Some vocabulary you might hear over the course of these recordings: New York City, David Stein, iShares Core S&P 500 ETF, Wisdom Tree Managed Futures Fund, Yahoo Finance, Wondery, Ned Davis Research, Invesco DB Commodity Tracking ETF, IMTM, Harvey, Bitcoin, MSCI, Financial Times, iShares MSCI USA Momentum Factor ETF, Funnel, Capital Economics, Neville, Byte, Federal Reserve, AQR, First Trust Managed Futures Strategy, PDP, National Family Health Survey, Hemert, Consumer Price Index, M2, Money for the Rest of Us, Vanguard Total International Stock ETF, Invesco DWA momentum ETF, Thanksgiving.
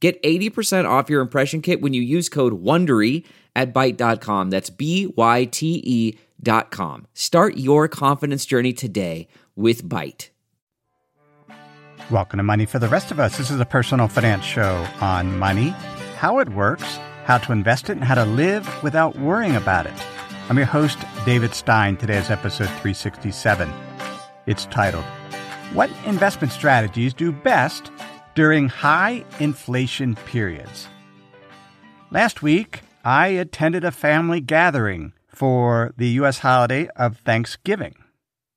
Get 80% off your impression kit when you use code WONDERY at Byte.com. That's Byte.com. Start your confidence journey today with Byte. Welcome to Money for the Rest of Us. This is a personal finance show on money, how it works, how to invest it, and how to live without worrying about it. I'm your host, David Stein. Today is episode 367. It's titled, What Investment Strategies Do Best During High Inflation Periods? Last week, I attended a family gathering for the U.S. holiday of Thanksgiving.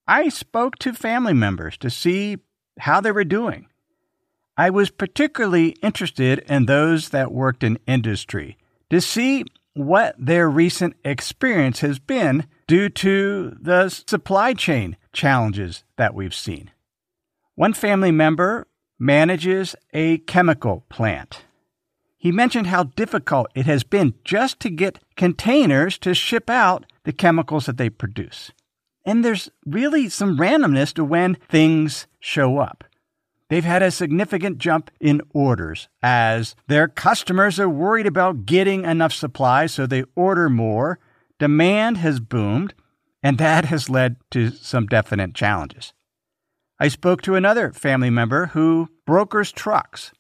I spoke to family members to see how they were doing. I was particularly interested in those that worked in industry to see what their recent experience has been due to the supply chain challenges that we've seen. One family member manages a chemical plant. He mentioned how difficult it has been just to get containers to ship out the chemicals that they produce. And there's really some randomness to when things show up. They've had a significant jump in orders as their customers are worried about getting enough supply, so they order more. Demand has boomed, and that has led to some definite challenges. I spoke to another family member who brokers trucks.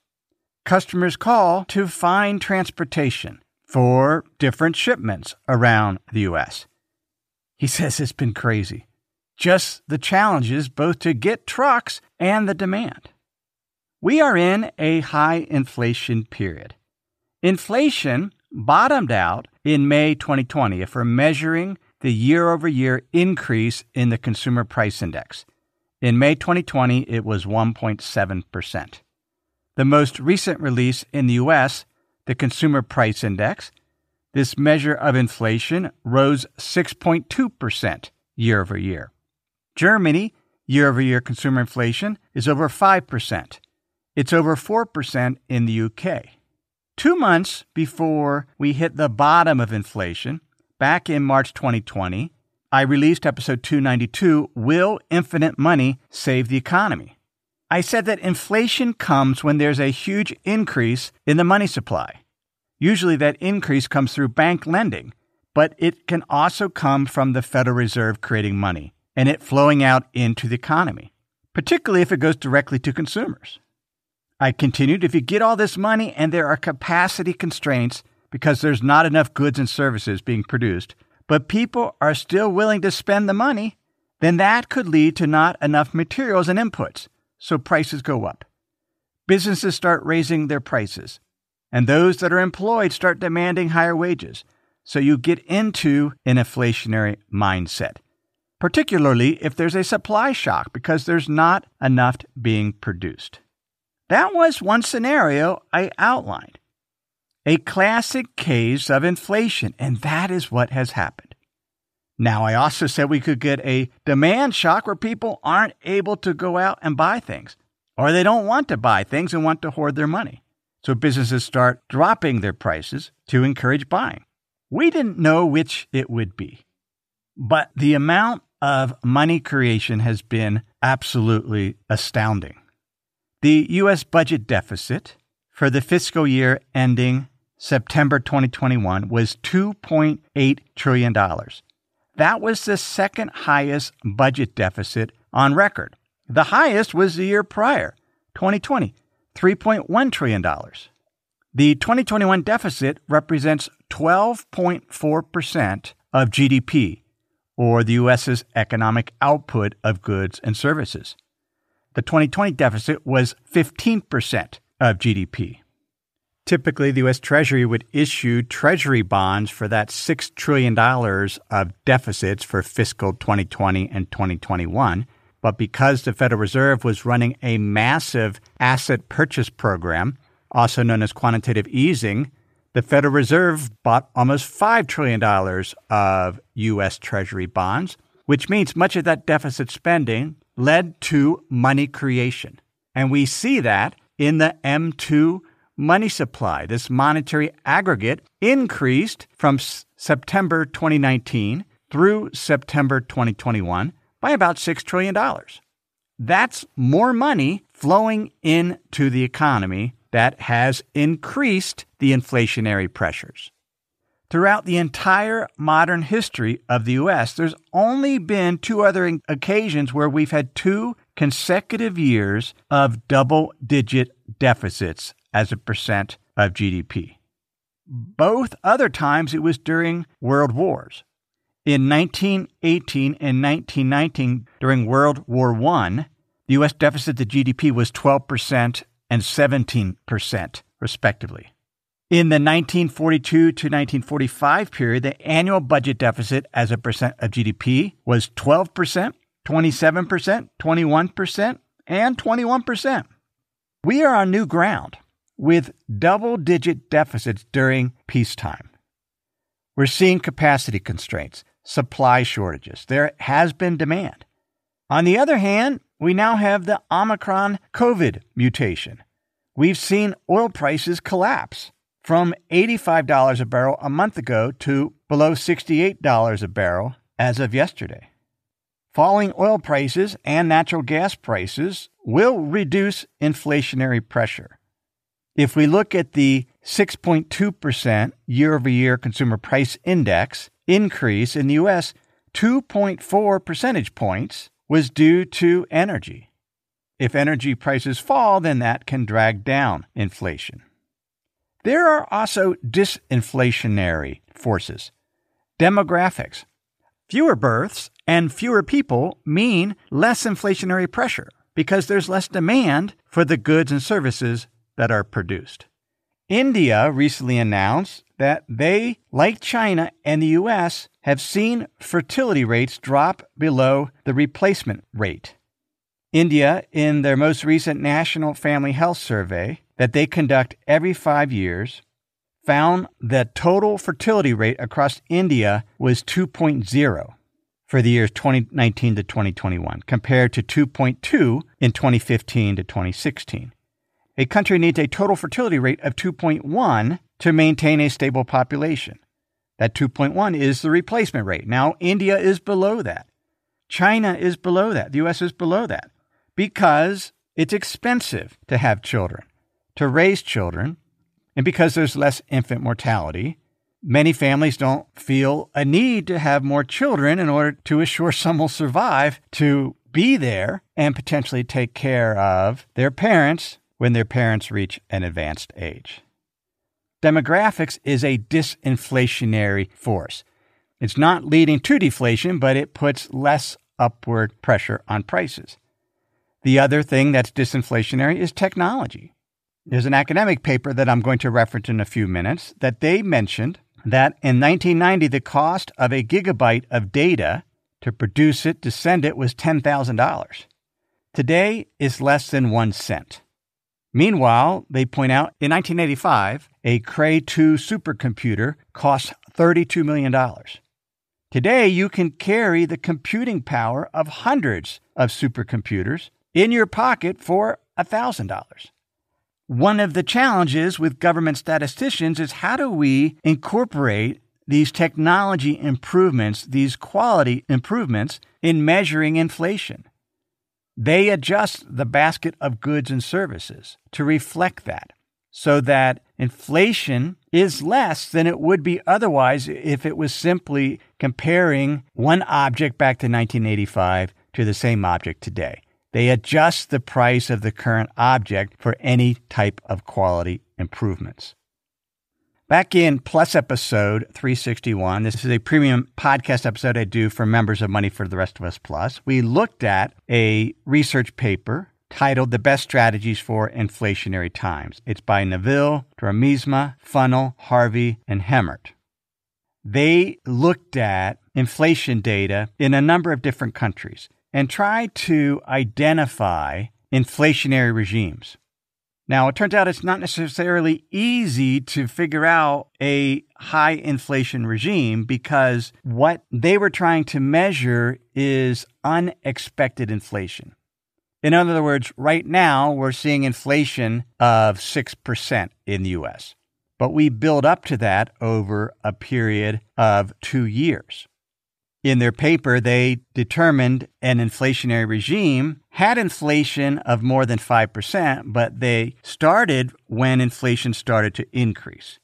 Customers call to find transportation for different shipments around the U.S. He says it's been crazy. Just the challenges both to get trucks and the demand. We are in a high inflation period. Inflation bottomed out in May 2020 if we're measuring the year-over-year increase in the Consumer Price Index. In May 2020, it was 1.7%. The most recent release in the U.S., the Consumer Price Index, this measure of inflation rose 6.2% year over year. Germany, year over year consumer inflation is over 5%. It's over 4% in the UK. 2 months before we hit the bottom of inflation, back in March 2020, I released episode 292, Will Infinite Money Save the Economy? I said that inflation comes when there's a huge increase in the money supply. Usually that increase comes through bank lending, but it can also come from the Federal Reserve creating money and it flowing out into the economy, particularly if it goes directly to consumers. I continued, if you get all this money and there are capacity constraints because there's not enough goods and services being produced, but people are still willing to spend the money, then that could lead to not enough materials and inputs, so prices go up. Businesses start raising their prices. And those that are employed start demanding higher wages. So you get into an inflationary mindset, particularly if there's a supply shock because there's not enough being produced. That was one scenario I outlined, a classic case of inflation, and that is what has happened. Now, I also said we could get a demand shock where people aren't able to go out and buy things, or they don't want to buy things and want to hoard their money. So businesses start dropping their prices to encourage buying. We didn't know which it would be, but the amount of money creation has been absolutely astounding. The U.S. budget deficit for the fiscal year ending September 2021 was $2.8 trillion. That was the second highest budget deficit on record. The highest was the year prior, 2020. $3.1 trillion. The 2021 deficit represents 12.4% of GDP, or the U.S.'s economic output of goods and services. The 2020 deficit was 15% of GDP. Typically, the U.S. Treasury would issue Treasury bonds for that $6 trillion of deficits for fiscal 2020 and 2021. But because the Federal Reserve was running a massive asset purchase program also known as quantitative easing, the Federal Reserve bought almost $5 trillion of U.S. Treasury bonds, which means much of that deficit spending led to money creation. And we see that in the M2 money supply. This monetary aggregate increased from September 2019 through September 2021 by about $6 trillion. That's more money flowing into the economy that has increased the inflationary pressures. Throughout the entire modern history of the U.S., there's only been two other occasions where we've had two consecutive years of double-digit deficits as a percent of GDP. Both other times it was during world wars. In 1918 and 1919, during World War I, the U.S. deficit to GDP was 12% and 17%, respectively. In the 1942 to 1945 period, the annual budget deficit as a percent of GDP was 12%, 27%, 21%, and 21%. We are on new ground with double-digit deficits during peacetime. We're seeing capacity constraints, supply shortages. There has been demand. On the other hand, we now have the Omicron COVID mutation. We've seen oil prices collapse from $85 a barrel a month ago to below $68 a barrel as of yesterday. Falling oil prices and natural gas prices will reduce inflationary pressure. If we look at the 6.2% year-over-year Consumer Price Index increase in the U.S., 2.4 percentage points was due to energy. If energy prices fall, then that can drag down inflation. There are also disinflationary forces. Demographics. Fewer births and fewer people mean less inflationary pressure because there's less demand for the goods and services that are produced. India recently announced that they, like China and the U.S., have seen fertility rates drop below the replacement rate. India, in their most recent National Family Health Survey that they conduct every 5 years, found that total fertility rate across India was 2.0 for the years 2019 to 2021, compared to 2.2 in 2015 to 2016. A country needs a total fertility rate of 2.1 to maintain a stable population. That 2.1 is the replacement rate. Now, India is below that. China is below that. The U.S. is below that because it's expensive to have children, to raise children, and because there's less infant mortality. Many families don't feel a need to have more children in order to assure some will survive to be there and potentially take care of their parents when their parents reach an advanced age. Demographics is a disinflationary force. It's not leading to deflation, but it puts less upward pressure on prices. The other thing that's disinflationary is technology. There's an academic paper that I'm going to reference in a few minutes that they mentioned that in 1990, the cost of a gigabyte of data to produce it, to send it, was $10,000. Today, it's less than 1 cent. Meanwhile, they point out in 1985, a Cray 2 supercomputer cost $32 million. Today, you can carry the computing power of hundreds of supercomputers in your pocket for $1,000. One of the challenges with government statisticians is how do we incorporate these technology improvements, these quality improvements in measuring inflation? They adjust the basket of goods and services to reflect that so that inflation is less than it would be otherwise if it was simply comparing one object back to 1985 to the same object today. They adjust the price of the current object for any type of quality improvements. Back in Plus episode 361, this is a premium podcast episode I do for members of Money for the Rest of Us Plus, we looked at a research paper titled The Best Strategies for Inflationary Times. It's by Neville, Dramisma, Funnel, Harvey, and Hemert. They looked at inflation data in a number of different countries and tried to identify inflationary regimes. Now, it turns out it's not necessarily easy to figure out a high inflation regime because what they were trying to measure is unexpected inflation. In other words, right now, we're seeing inflation of 6% in the U.S., but we build up to that over a period of 2 years. In their paper, they determined an inflationary regime had inflation of more than 5%, but they started when inflation started to increase.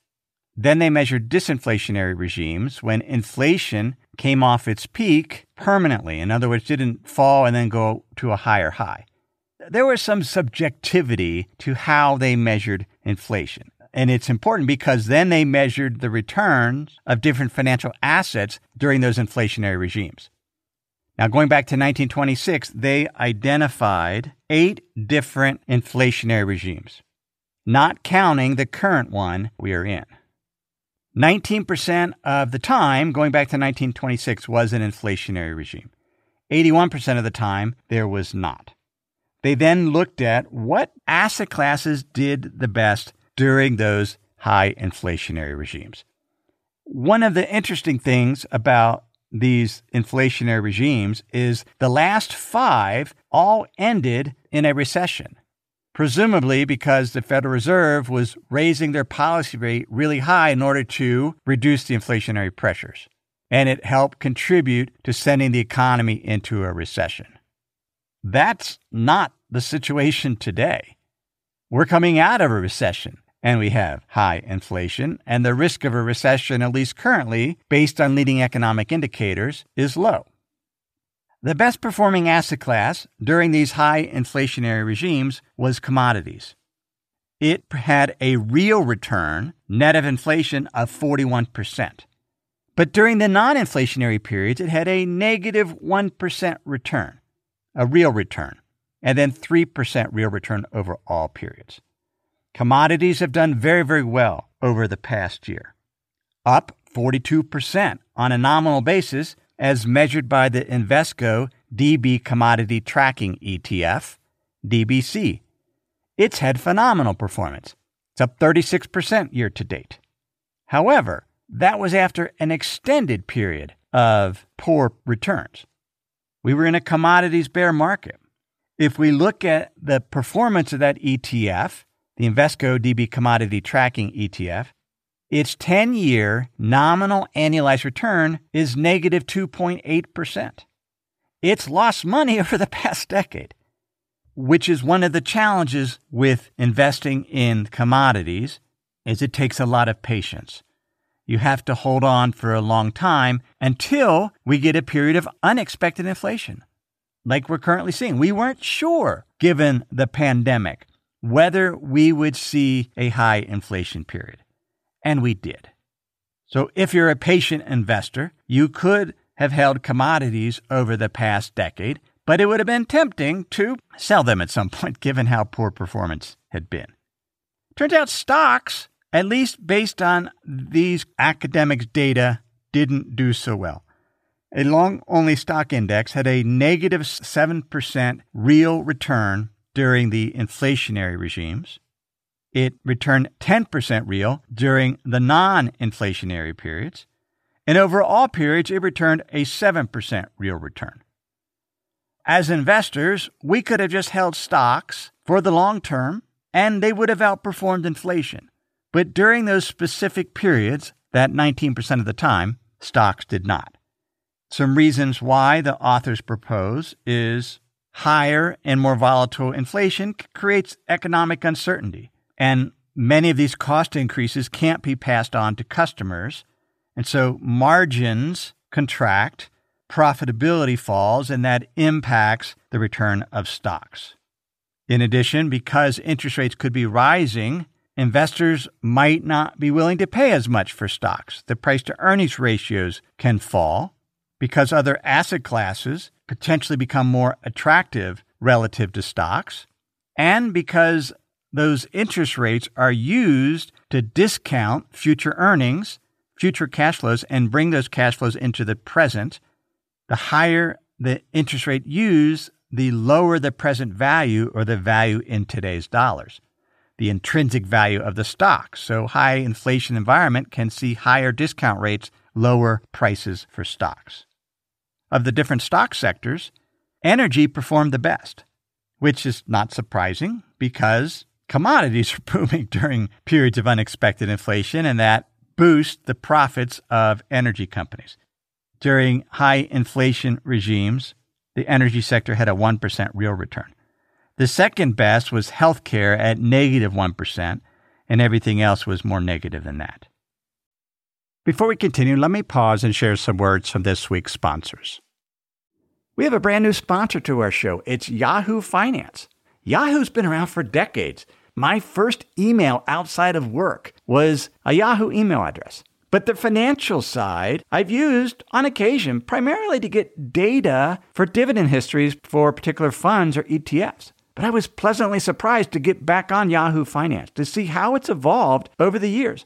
Then they measured disinflationary regimes when inflation came off its peak permanently. In other words, didn't fall and then go to a higher high. There was some subjectivity to how they measured inflation. And it's important because then they measured the returns of different financial assets during those inflationary regimes. Now, going back to 1926, they identified 8 different inflationary regimes, not counting the current one we are in. 19% of the time, going back to 1926, was an inflationary regime. 81% of the time, there was not. They then looked at what asset classes did the best during those high inflationary regimes. One of the interesting things about these inflationary regimes is the last 5 all ended in a recession, presumably because the Federal Reserve was raising their policy rate really high in order to reduce the inflationary pressures, and it helped contribute to sending the economy into a recession. That's not the situation today. We're coming out of a recession, and we have high inflation, and the risk of a recession, at least currently, based on leading economic indicators, is low. The best performing asset class during these high inflationary regimes was commodities. It had a real return, net of inflation, of 41%. But during the non-inflationary periods, it had a negative 1% return, a real return, and then 3% real return over all periods. Commodities have done very, very well over the past year, up 42% on a nominal basis as measured by the Invesco DB Commodity Tracking ETF, DBC. It's had phenomenal performance. It's up 36% year to date. However, that was after an extended period of poor returns. We were in a commodities bear market. If we look at the performance of that ETF, the Invesco DB Commodity Tracking ETF, its 10-year nominal annualized return is negative 2.8%. It's lost money over the past decade, which is one of the challenges with investing in commodities, is it takes a lot of patience. You have to hold on for a long time until we get a period of unexpected inflation, like we're currently seeing. We weren't sure, given the pandemic, whether we would see a high inflation period. And we did. So if you're a patient investor, you could have held commodities over the past decade, but it would have been tempting to sell them at some point, given how poor performance had been. Turns out stocks, at least based on these academics' data, didn't do so well. A long-only stock index had a negative 7% real return during the inflationary regimes. It returned 10% real during the non-inflationary periods. And over all periods, it returned a 7% real return. As investors, we could have just held stocks for the long term, and they would have outperformed inflation. But during those specific periods, that 19% of the time, stocks did not. Some reasons why the authors propose is higher and more volatile inflation creates economic uncertainty, and many of these cost increases can't be passed on to customers, and so margins contract, profitability falls, and that impacts the return of stocks. In addition, because interest rates could be rising, investors might not be willing to pay as much for stocks. The price-to-earnings ratios can fall, because other asset classes potentially become more attractive relative to stocks, and because those interest rates are used to discount future earnings, future cash flows, and bring those cash flows into the present. The higher the interest rate used, the lower the present value or the value in today's dollars. the intrinsic value of the stock. So high inflation environment can see higher discount rates, lower prices for stocks. Of the different stock sectors, energy performed the best, which is not surprising because commodities are booming during periods of unexpected inflation, and that boosts the profits of energy companies. During high inflation regimes, the energy sector had a 1% real return. The second best was healthcare at negative 1%, and everything else was more negative than that. Before we continue, let me pause and share some words from this week's sponsors. We have a brand new sponsor to our show. It's Yahoo Finance. Yahoo's been around for decades. My first email outside of work was a Yahoo email address. But the financial side I've used on occasion primarily to get data for dividend histories for particular funds or ETFs. But I was pleasantly surprised to get back on Yahoo Finance to see how it's evolved over the years.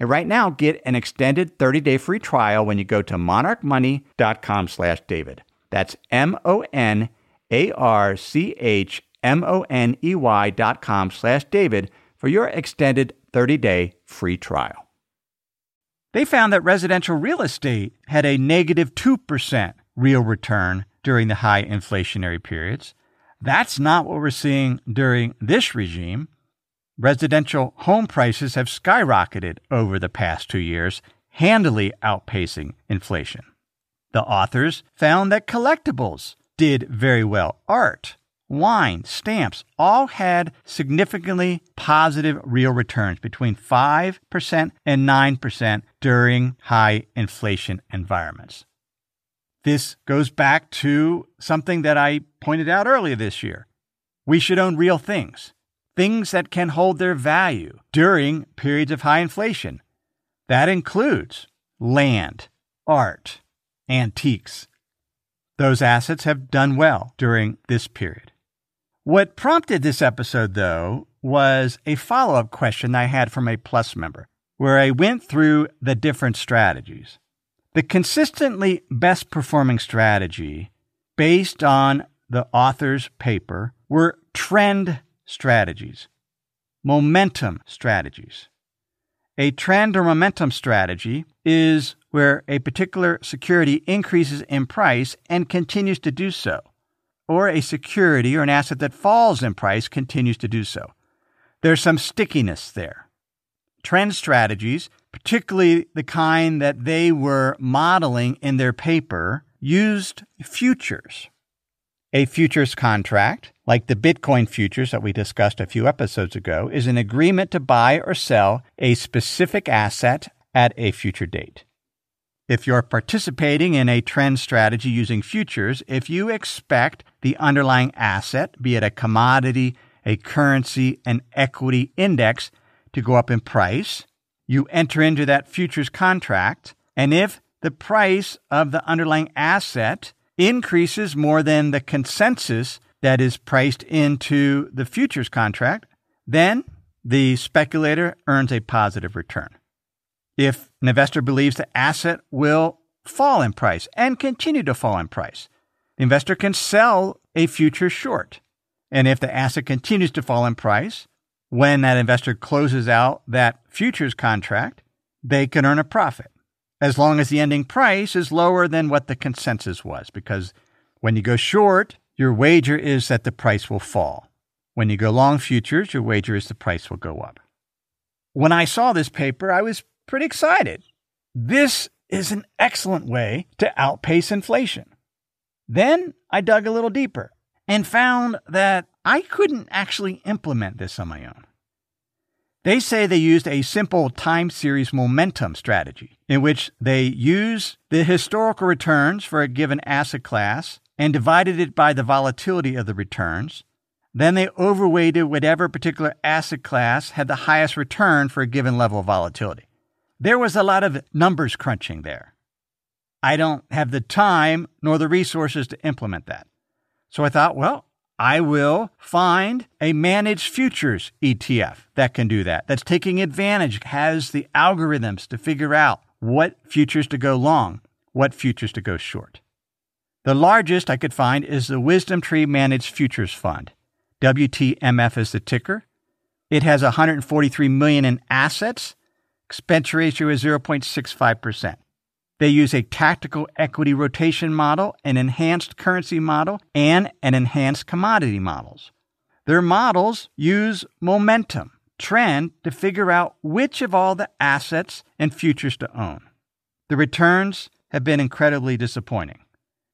And right now, get an extended 30-day free trial when you go to monarchmoney.com/David. That's M-O-N ARCHMONEY.com/David for your extended 30-day free trial. They found that residential real estate had a negative 2% real return during the high inflationary periods. That's not what we're seeing during this regime. Residential home prices have skyrocketed over the past 2 years, handily outpacing inflation. The authors found that collectibles did very well. Art, wine, stamps, all had significantly positive real returns between 5% and 9% during high inflation environments. This goes back to something that I pointed out earlier this year. We should own real things, things that can hold their value during periods of high inflation. That includes land, art, antiques. Those assets have done well during this period. What prompted this episode, though, was a follow-up question I had from a Plus member, where I went through the different strategies. The consistently best-performing strategy, based on the author's paper, were trend strategies, momentum strategies. A trend or momentum strategy is where a particular security increases in price and continues to do so, or a security or an asset that falls in price continues to do so. There's some stickiness there. Trend strategies, particularly the kind that they were modeling in their paper, used futures. A futures contract, like the Bitcoin futures that we discussed a few episodes ago, is an agreement to buy or sell a specific asset at a future date. If you're participating in a trend strategy using futures, if you expect the underlying asset, be it a commodity, a currency, an equity index, to go up in price, you enter into that futures contract, and if the price of the underlying asset increases more than the consensus that is priced into the futures contract, then the speculator earns a positive return. If an investor believes the asset will fall in price and continue to fall in price, the investor can sell a future short. And if the asset continues to fall in price, when that investor closes out that futures contract, they can earn a profit, as long as the ending price is lower than what the consensus was. Because when you go short, your wager is that the price will fall. When you go long futures, your wager is the price will go up. When I saw this paper, I was pretty excited. This is an excellent way to outpace inflation. Then I dug a little deeper and found that I couldn't actually implement this on my own. They say they used a simple time series momentum strategy in which they use the historical returns for a given asset class and divided it by the volatility of the returns. Then they overweighted whatever particular asset class had the highest return for a given level of volatility. There was a lot of numbers crunching there. I don't have the time nor the resources to implement that. So I thought, well, I will find a managed futures ETF that can do that, that's taking advantage, has the algorithms to figure out what futures to go long, what futures to go short. The largest I could find is the Wisdom Tree Managed Futures Fund. WTMF is the ticker. It has $143 million in assets. Expense ratio is 0.65%. They use a tactical equity rotation model, an enhanced currency model, and an enhanced commodity models. Their models use momentum, trend, to figure out which of all the assets and futures to own. The returns have been incredibly disappointing.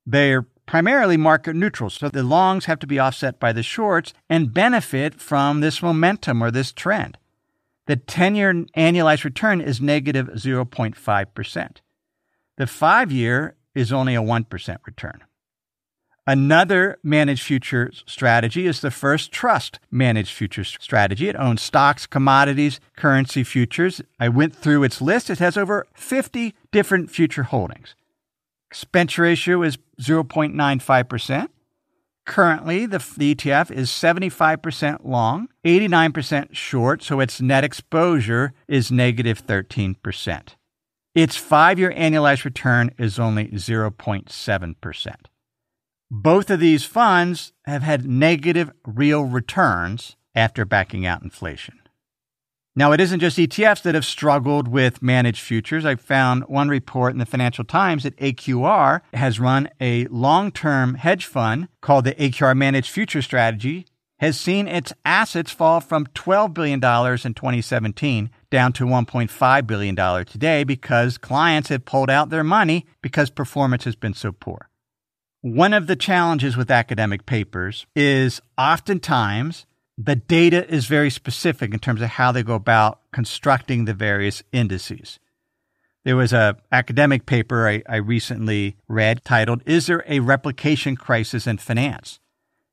They're primarily market neutral, so the longs have to be offset by the shorts and benefit from this momentum or this trend. The 10-year annualized return is negative 0.5%. The 5-year is only a 1% return. Another managed futures strategy is the First Trust Managed Futures Strategy. It owns stocks, commodities, currency futures. I went through its list. It has over 50 different future holdings. Expense ratio is 0.95%. Currently, the ETF is 75% long, 89% short, so its net exposure is negative 13%. Its 5-year annualized return is only 0.7%. Both of these funds have had negative real returns after backing out inflation. Now, it isn't just ETFs that have struggled with managed futures. I found one report in the Financial Times that AQR has run a long-term hedge fund called the AQR Managed Futures Strategy, has seen its assets fall from $12 billion in 2017 down to $1.5 billion today because clients have pulled out their money because performance has been so poor. One of the challenges with academic papers is oftentimes the data is very specific in terms of how they go about constructing the various indices. There was an academic paper I recently read titled, "Is There a Replication Crisis in Finance?"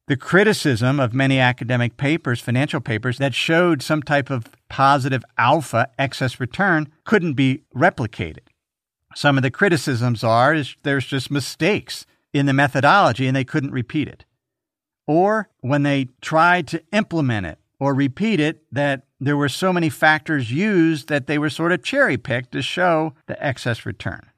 The criticism of many academic papers, financial papers, that showed some type of positive alpha excess return couldn't be replicated. Some of the criticisms are there's just mistakes in the methodology and they couldn't repeat it. Or when they tried to implement it or repeat it, that there were so many factors used that they were sort of cherry-picked to show the excess return.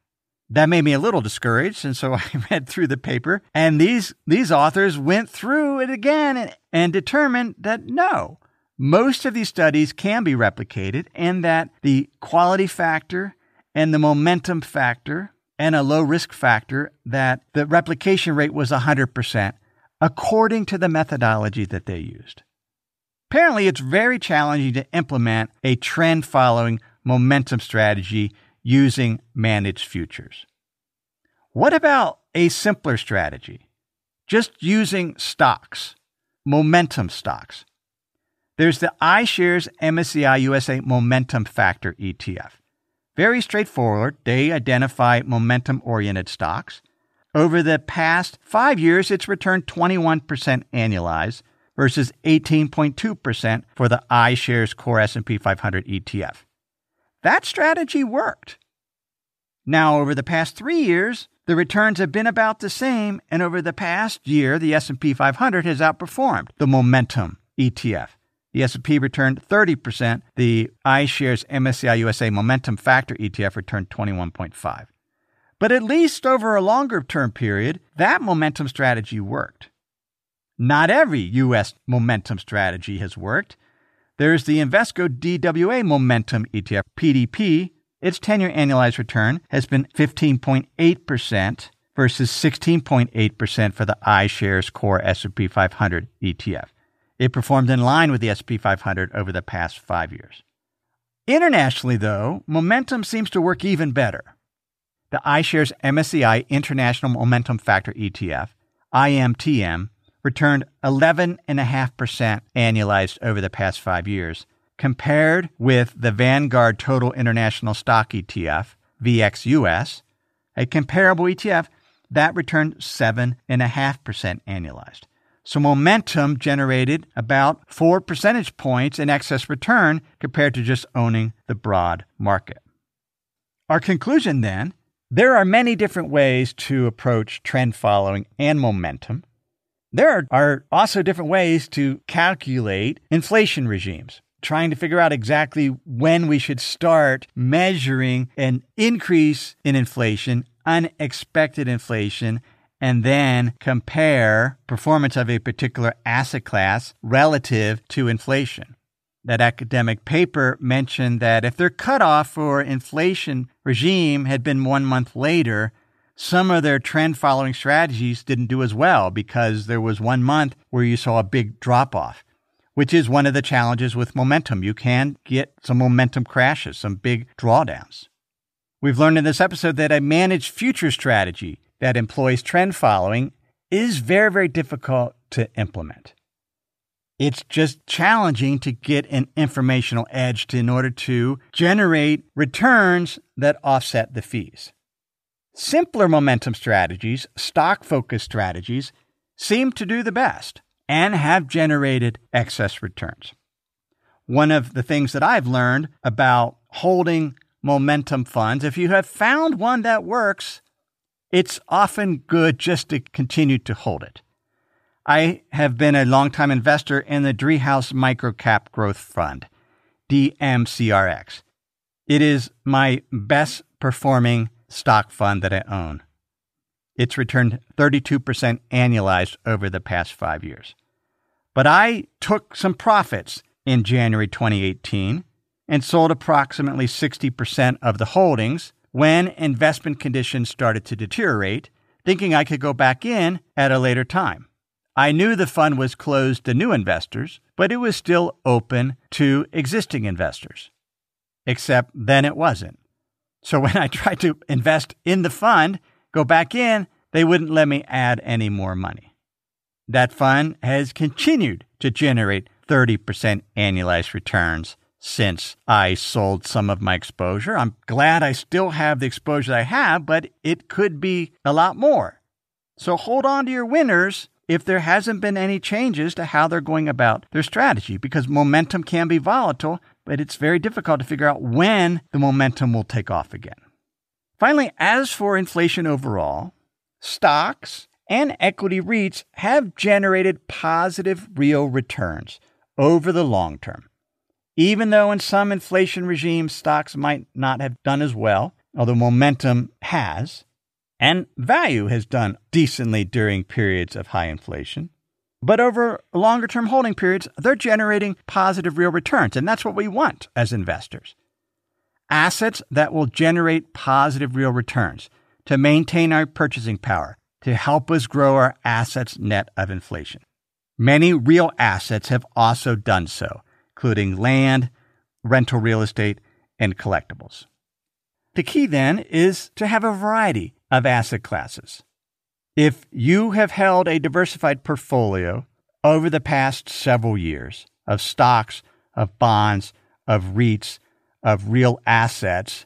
That made me a little discouraged, and so I read through the paper, and these authors went through it again and determined that no, most of these studies can be replicated and that the quality factor and the momentum factor and a low risk factor, that the replication rate was 100% according to the methodology that they used. Apparently, it's very challenging to implement a trend-following momentum strategy using managed futures. What about a simpler strategy? Just using stocks, momentum stocks. There's the iShares MSCI USA Momentum Factor ETF. Very straightforward, they identify momentum-oriented stocks. Over the past 5 years, it's returned 21% annualized versus 18.2% for the iShares Core S&P 500 ETF. That strategy worked. Now, over the past 3 years, the returns have been about the same, and over the past year, the S&P 500 has outperformed the Momentum ETF. The S&P returned 30%. The iShares MSCI USA Momentum Factor ETF returned 21.5%. But at least over a longer-term period, that momentum strategy worked. Not every U.S. momentum strategy has worked. There's the Invesco DWA Momentum ETF, PDP. Its 10-year annualized return has been 15.8% versus 16.8% for the iShares Core S&P 500 ETF. It performed in line with the S&P 500 over the past 5 years. Internationally, though, momentum seems to work even better. The iShares MSCI International Momentum Factor ETF, IMTM, returned 11.5% annualized over the past 5 years, compared with the Vanguard Total International Stock ETF, VXUS, a comparable ETF that returned 7.5% annualized. So momentum generated about 4 percentage points in excess return compared to just owning the broad market. Our conclusion then, there are many different ways to approach trend following and momentum. There are also different ways to calculate inflation regimes, trying to figure out exactly when we should start measuring an increase in inflation, unexpected inflation, and then compare performance of a particular asset class relative to inflation. That academic paper mentioned that if their cutoff for inflation regime had been 1 month later, some of their trend-following strategies didn't do as well because there was 1 month where you saw a big drop-off, which is one of the challenges with momentum. You can get some momentum crashes, some big drawdowns. We've learned in this episode that a managed future strategy that employs trend following is very, very difficult to implement. It's just challenging to get an informational edge in order to generate returns that offset the fees. Simpler momentum strategies, stock-focused strategies, seem to do the best and have generated excess returns. One of the things that I've learned about holding momentum funds, if you have found one that works, it's often good just to continue to hold it. I have been a longtime investor in the Driehaus Microcap Growth Fund, DMCRX. It is my best performing stock fund that I own. It's returned 32% annualized over the past 5 years. But I took some profits in January 2018 and sold approximately 60% of the holdings when investment conditions started to deteriorate, thinking I could go back in at a later time. I knew the fund was closed to new investors, but it was still open to existing investors. Except then it wasn't. So when I tried to invest in the fund, go back in, they wouldn't let me add any more money. That fund has continued to generate 30% annualized returns since I sold some of my exposure. I'm glad I still have the exposure I have, but it could be a lot more. So hold on to your winners if there hasn't been any changes to how they're going about their strategy, because momentum can be volatile, but it's very difficult to figure out when the momentum will take off again. Finally, as for inflation overall, stocks and equity REITs have generated positive real returns over the long term. Even though in some inflation regimes, stocks might not have done as well, although momentum has, and value has done decently during periods of high inflation. But over longer-term holding periods, they're generating positive real returns, and that's what we want as investors. Assets that will generate positive real returns to maintain our purchasing power, to help us grow our assets net of inflation. Many real assets have also done so, including land, rental real estate, and collectibles. The key then is to have a variety of asset classes. If you have held a diversified portfolio over the past several years of stocks, of bonds, of REITs, of real assets,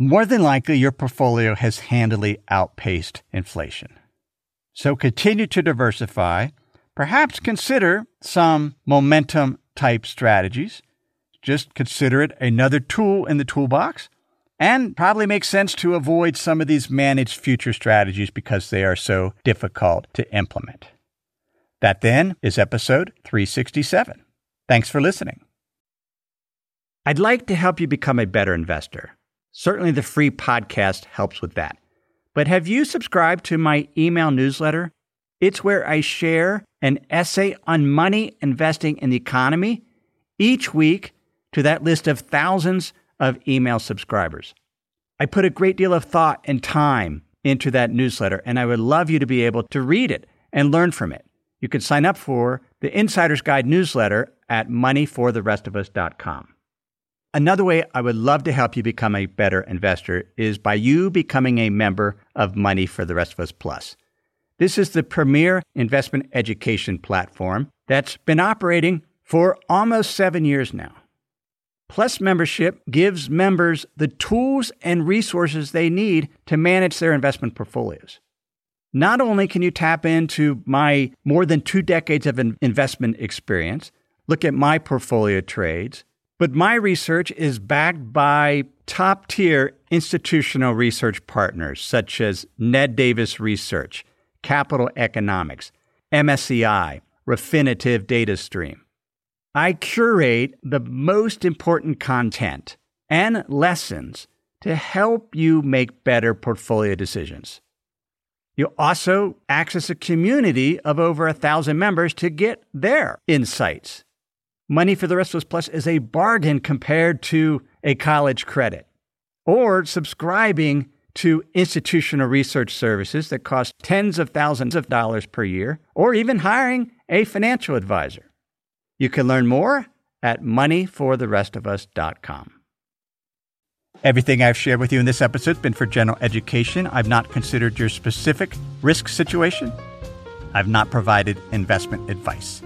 more than likely your portfolio has handily outpaced inflation. So continue to diversify. Perhaps consider some momentum-type strategies. Just consider it another tool in the toolbox. And probably makes sense to avoid some of these managed future strategies because they are so difficult to implement. That then is episode 367. Thanks for listening. I'd like to help you become a better investor. Certainly the free podcast helps with that. But have you subscribed to my email newsletter? It's where I share an essay on money, investing, and the economy each week to that list of thousands of email subscribers. I put a great deal of thought and time into that newsletter, and I would love you to be able to read it and learn from it. You can sign up for the Insider's Guide newsletter at MoneyForTheRestOfUs.com. Another way I would love to help you become a better investor is by you becoming a member of Money for the Rest of Us Plus. This is the premier investment education platform that's been operating for almost 7 years now. Plus membership gives members the tools and resources they need to manage their investment portfolios. Not only can you tap into my more than 2 decades of investment experience, look at my portfolio trades, but my research is backed by top-tier institutional research partners such as Ned Davis Research, Capital Economics, MSCI, Refinitiv DataStream. I curate the most important content and lessons to help you make better portfolio decisions. You'll also access a community of over 1,000 members to get their insights. Money for the Rest of Us Plus is a bargain compared to a college credit or subscribing to institutional research services that cost tens of thousands of dollars per year or even hiring a financial advisor. You can learn more at moneyfortherestofus.com. Everything I've shared with you in this episode has been for general education. I've not considered your specific risk situation. I've not provided investment advice.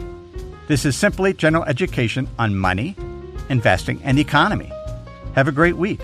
This is simply general education on money, investing, and the economy. Have a great week.